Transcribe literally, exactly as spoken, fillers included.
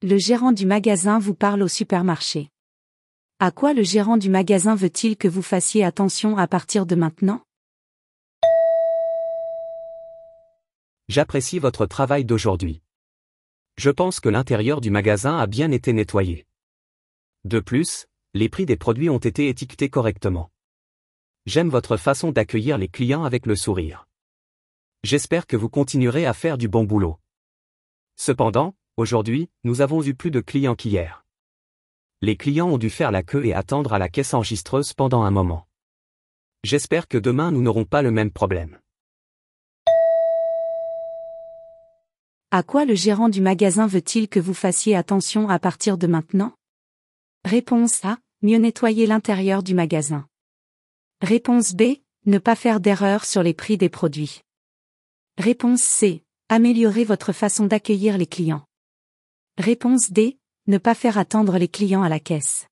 Le gérant du magasin vous parle au supermarché. À quoi le gérant du magasin veut-il que vous fassiez attention à partir de maintenant ? J'apprécie votre travail d'aujourd'hui. Je pense que l'intérieur du magasin a bien été nettoyé. De plus, les prix des produits ont été étiquetés correctement. J'aime votre façon d'accueillir les clients avec le sourire. J'espère que vous continuerez à faire du bon boulot. Cependant, aujourd'hui, nous avons eu plus de clients qu'hier. Les clients ont dû faire la queue et attendre à la caisse enregistreuse pendant un moment. J'espère que demain nous n'aurons pas le même problème. À quoi le gérant du magasin veut-il que vous fassiez attention à partir de maintenant ? Réponse A. Mieux nettoyer l'intérieur du magasin. Réponse B. Ne pas faire d'erreur sur les prix des produits. Réponse C. Améliorer votre façon d'accueillir les clients. Réponse D. Ne pas faire attendre les clients à la caisse.